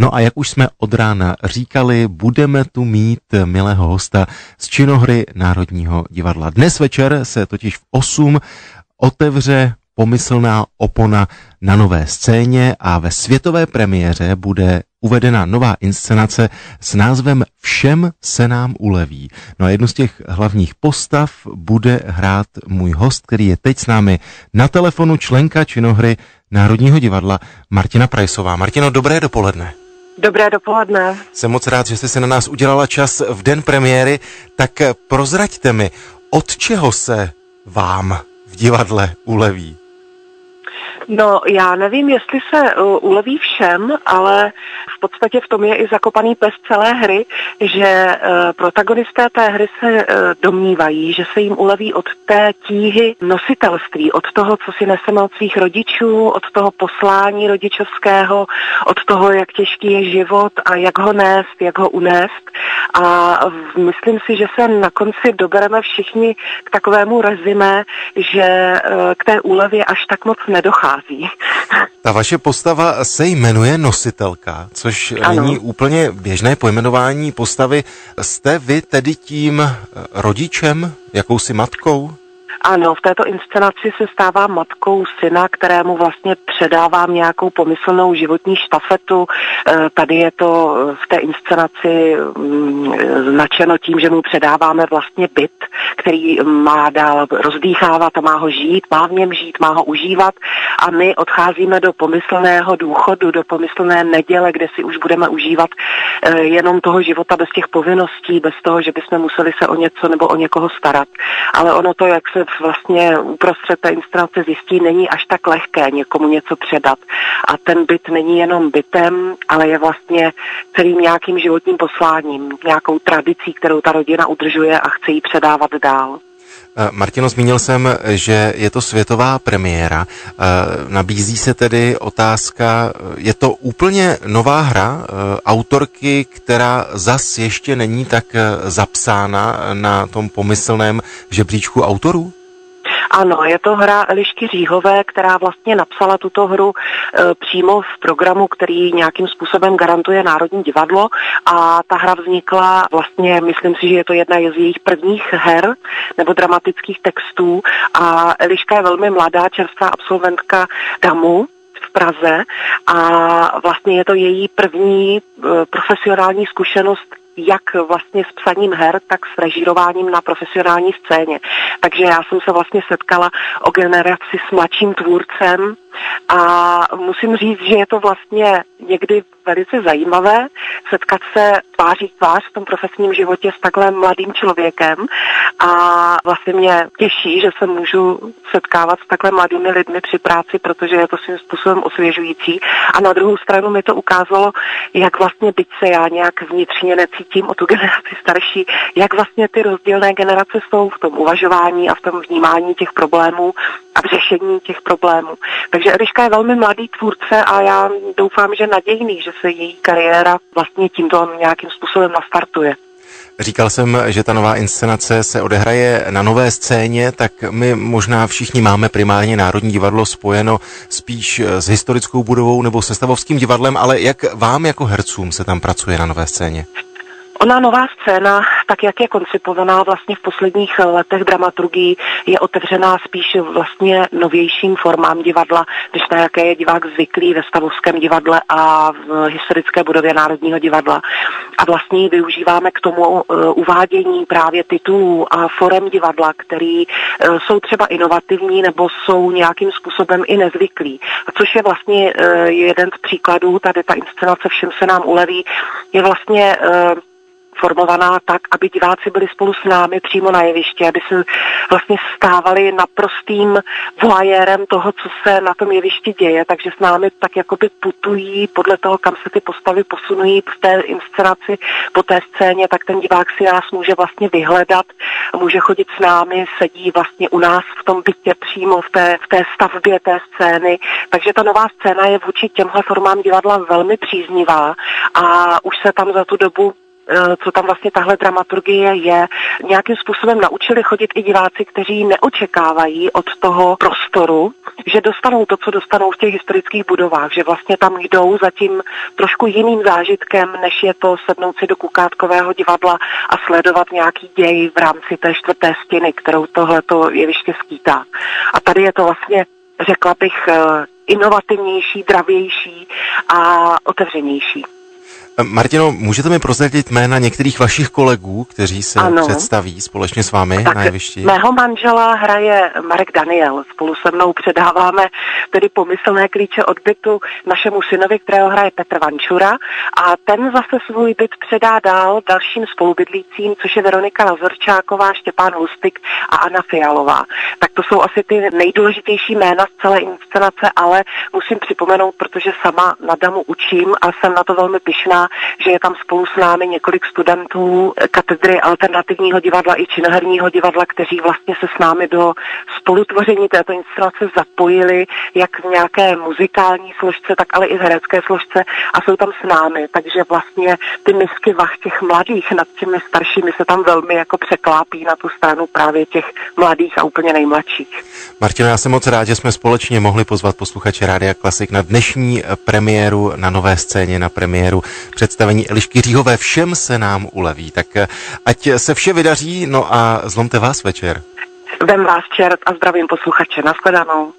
No a jak už jsme od rána říkali, budeme tu mít milého hosta z činohry Národního divadla. Dnes večer se totiž v 8 otevře pomyslná opona na nové scéně a ve světové premiéře bude uvedena nová inscenace s názvem Všem se nám uleví. No a jednu z těch hlavních postav bude hrát můj host, který je teď s námi na telefonu, členka činohry Národního divadla Martina Prejsová. Martino, dobré dopoledne. Dobré dopoledne. Jsem moc rád, že jste si na nás udělala čas v den premiéry, tak prozraďte mi, od čeho se vám v divadle uleví? No, já nevím, jestli se uleví všem, ale v podstatě v tom je i zakopaný pes celé hry, že protagonisté té hry se domnívají, že se jim uleví od té tíhy nositelství, od toho, co si neseme od svých rodičů, od toho poslání rodičovského, od toho, jak těžký je život a jak ho nést, jak ho unést. A myslím si, že se na konci dobereme všichni k takovému rezime, že k té úlevě až tak moc nedochází. Ta vaše postava se jmenuje Nositelka, což ano. Není úplně běžné pojmenování postavy. Jste vy tedy tím rodičem, jakousi matkou? Ano, v této inscenaci se stávám matkou syna, kterému vlastně předávám nějakou pomyslnou životní štafetu. Tady je to v té inscenaci značeno tím, že mu předáváme vlastně byt, který má dál rozdýchávat a má ho žít, má v něm žít, má ho užívat a my odcházíme do pomyslného důchodu, do pomyslné neděle, kde si už budeme užívat jenom toho života bez těch povinností, bez toho, že bychom museli se o něco nebo o někoho starat. Ale ono to, jak se vlastně uprostřed té inscenace zjistí, není až tak lehké někomu něco předat. A ten byt není jenom bytem, ale je vlastně celým nějakým životním posláním, nějakou tradicí, kterou ta rodina udržuje a chce ji předávat dál. Martino, zmínil jsem, že je to světová premiéra. Nabízí se tedy otázka, je to úplně nová hra autorky, která zas ještě není tak zapsána na tom pomyslném žebříčku autorů? Ano, je to hra Elišky Říhové, která vlastně napsala tuto hru přímo v programu, který nějakým způsobem garantuje Národní divadlo, a ta hra vznikla vlastně, myslím si, že je to jedna z jejich prvních her nebo dramatických textů, a Eliška je velmi mladá, čerstvá absolventka DAMU v Praze a vlastně je to její první profesionální zkušenost jak vlastně s psaním her, tak s režírováním na profesionální scéně. Takže já jsem se vlastně setkala o generaci s mladším tvůrcem a musím říct, že je to vlastně někdy velice zajímavé setkat se tváří tvář v tom profesním životě s takhle mladým člověkem a vlastně mě těší, že se můžu setkávat s takhle mladými lidmi při práci, protože je to svým způsobem osvěžující, a na druhou stranu mi to ukázalo, jak vlastně, byť se já nějak vnitřně necítím o tu generaci starší, jak vlastně ty rozdílné generace jsou v tom uvažování a v tom vnímání těch problémů a v řešení těch problémů. Takže Eliška je velmi mladý tvůrce a já doufám, že nadějný, že se její kariéra vlastně tímto nějakým způsobem nastartuje. Říkal jsem, že ta nová inscenace se odehraje na nové scéně, tak my možná všichni máme primárně Národní divadlo spojeno spíš s historickou budovou nebo se Stavovským divadlem, ale jak vám jako hercům se tam pracuje na nové scéně? Ona nová scéna, tak jak je koncipovaná vlastně v posledních letech dramaturgii, je otevřená spíš vlastně novějším formám divadla, než na jaké je divák zvyklý ve Stavovském divadle a v historické budově Národního divadla. A vlastně ji využíváme k tomu uvádění právě titulů a forem divadla, který jsou třeba inovativní nebo jsou nějakým způsobem i nezvyklí. Což je vlastně jeden z příkladů, tady ta inscenace Všem se nám uleví, je vlastně formovaná tak, aby diváci byli spolu s námi přímo na jevišti, aby se vlastně stávali naprostým voajérem toho, co se na tom jevišti děje, takže s námi tak jakoby putují podle toho, kam se ty postavy posunují v té inscenaci, po té scéně, tak ten divák si nás může vlastně vyhledat, může chodit s námi, sedí vlastně u nás v tom bytě přímo v té stavbě té scény, takže ta nová scéna je vůči těmhle formám divadla velmi příznivá a už se tam za tu dobu co tam vlastně tahle dramaturgie je, nějakým způsobem naučili chodit i diváci, kteří neočekávají od toho prostoru, že dostanou to, co dostanou v těch historických budovách, že vlastně tam jdou za tím trošku jiným zážitkem, než je to sednout si do Kukátkového divadla a sledovat nějaký děj v rámci té čtvrté stěny, kterou tohleto jeviště skýtá. A tady je to vlastně, řekla bych, inovativnější, dravější a otevřenější. Martino, můžete mi prozradit jména některých vašich kolegů, kteří se představí společně s vámi na jevišti? Mého manžela hraje Marek Daniel. Spolu se mnou předáváme tedy pomyslné klíče od bytu našemu synovi, kterého hraje Petr Vančura. A ten zase svůj byt předá dál dalším spolubydlícím, což je Veronika Nazorčáková, Štěpán Hustik a Anna Fialová. Tak to jsou asi ty nejdůležitější jména z celé inscenace, ale musím připomenout, protože sama na DAMU učím a jsem na to velmi pyšná, že je tam spolu s námi několik studentů katedry alternativního divadla i činoherního divadla, kteří vlastně se s námi do spolutvoření této inscenace zapojili, jak v nějaké muzikální složce, tak ale i v herecké složce a jsou tam s námi. Takže vlastně ty misky vah těch mladých nad těmi staršími se tam velmi jako překlápí na tu stranu právě těch mladých a úplně nejmladších. Martino, já jsem moc rád, že jsme společně mohli pozvat posluchače Rádia Klasik na dnešní premiéru na Nové scéně, na premiéru představení Elišky Říhové. Všem se nám uleví, tak ať se vše vydaří, no a zlomte vás večer. Vem vás čert a zdravím posluchače. Naschledanou.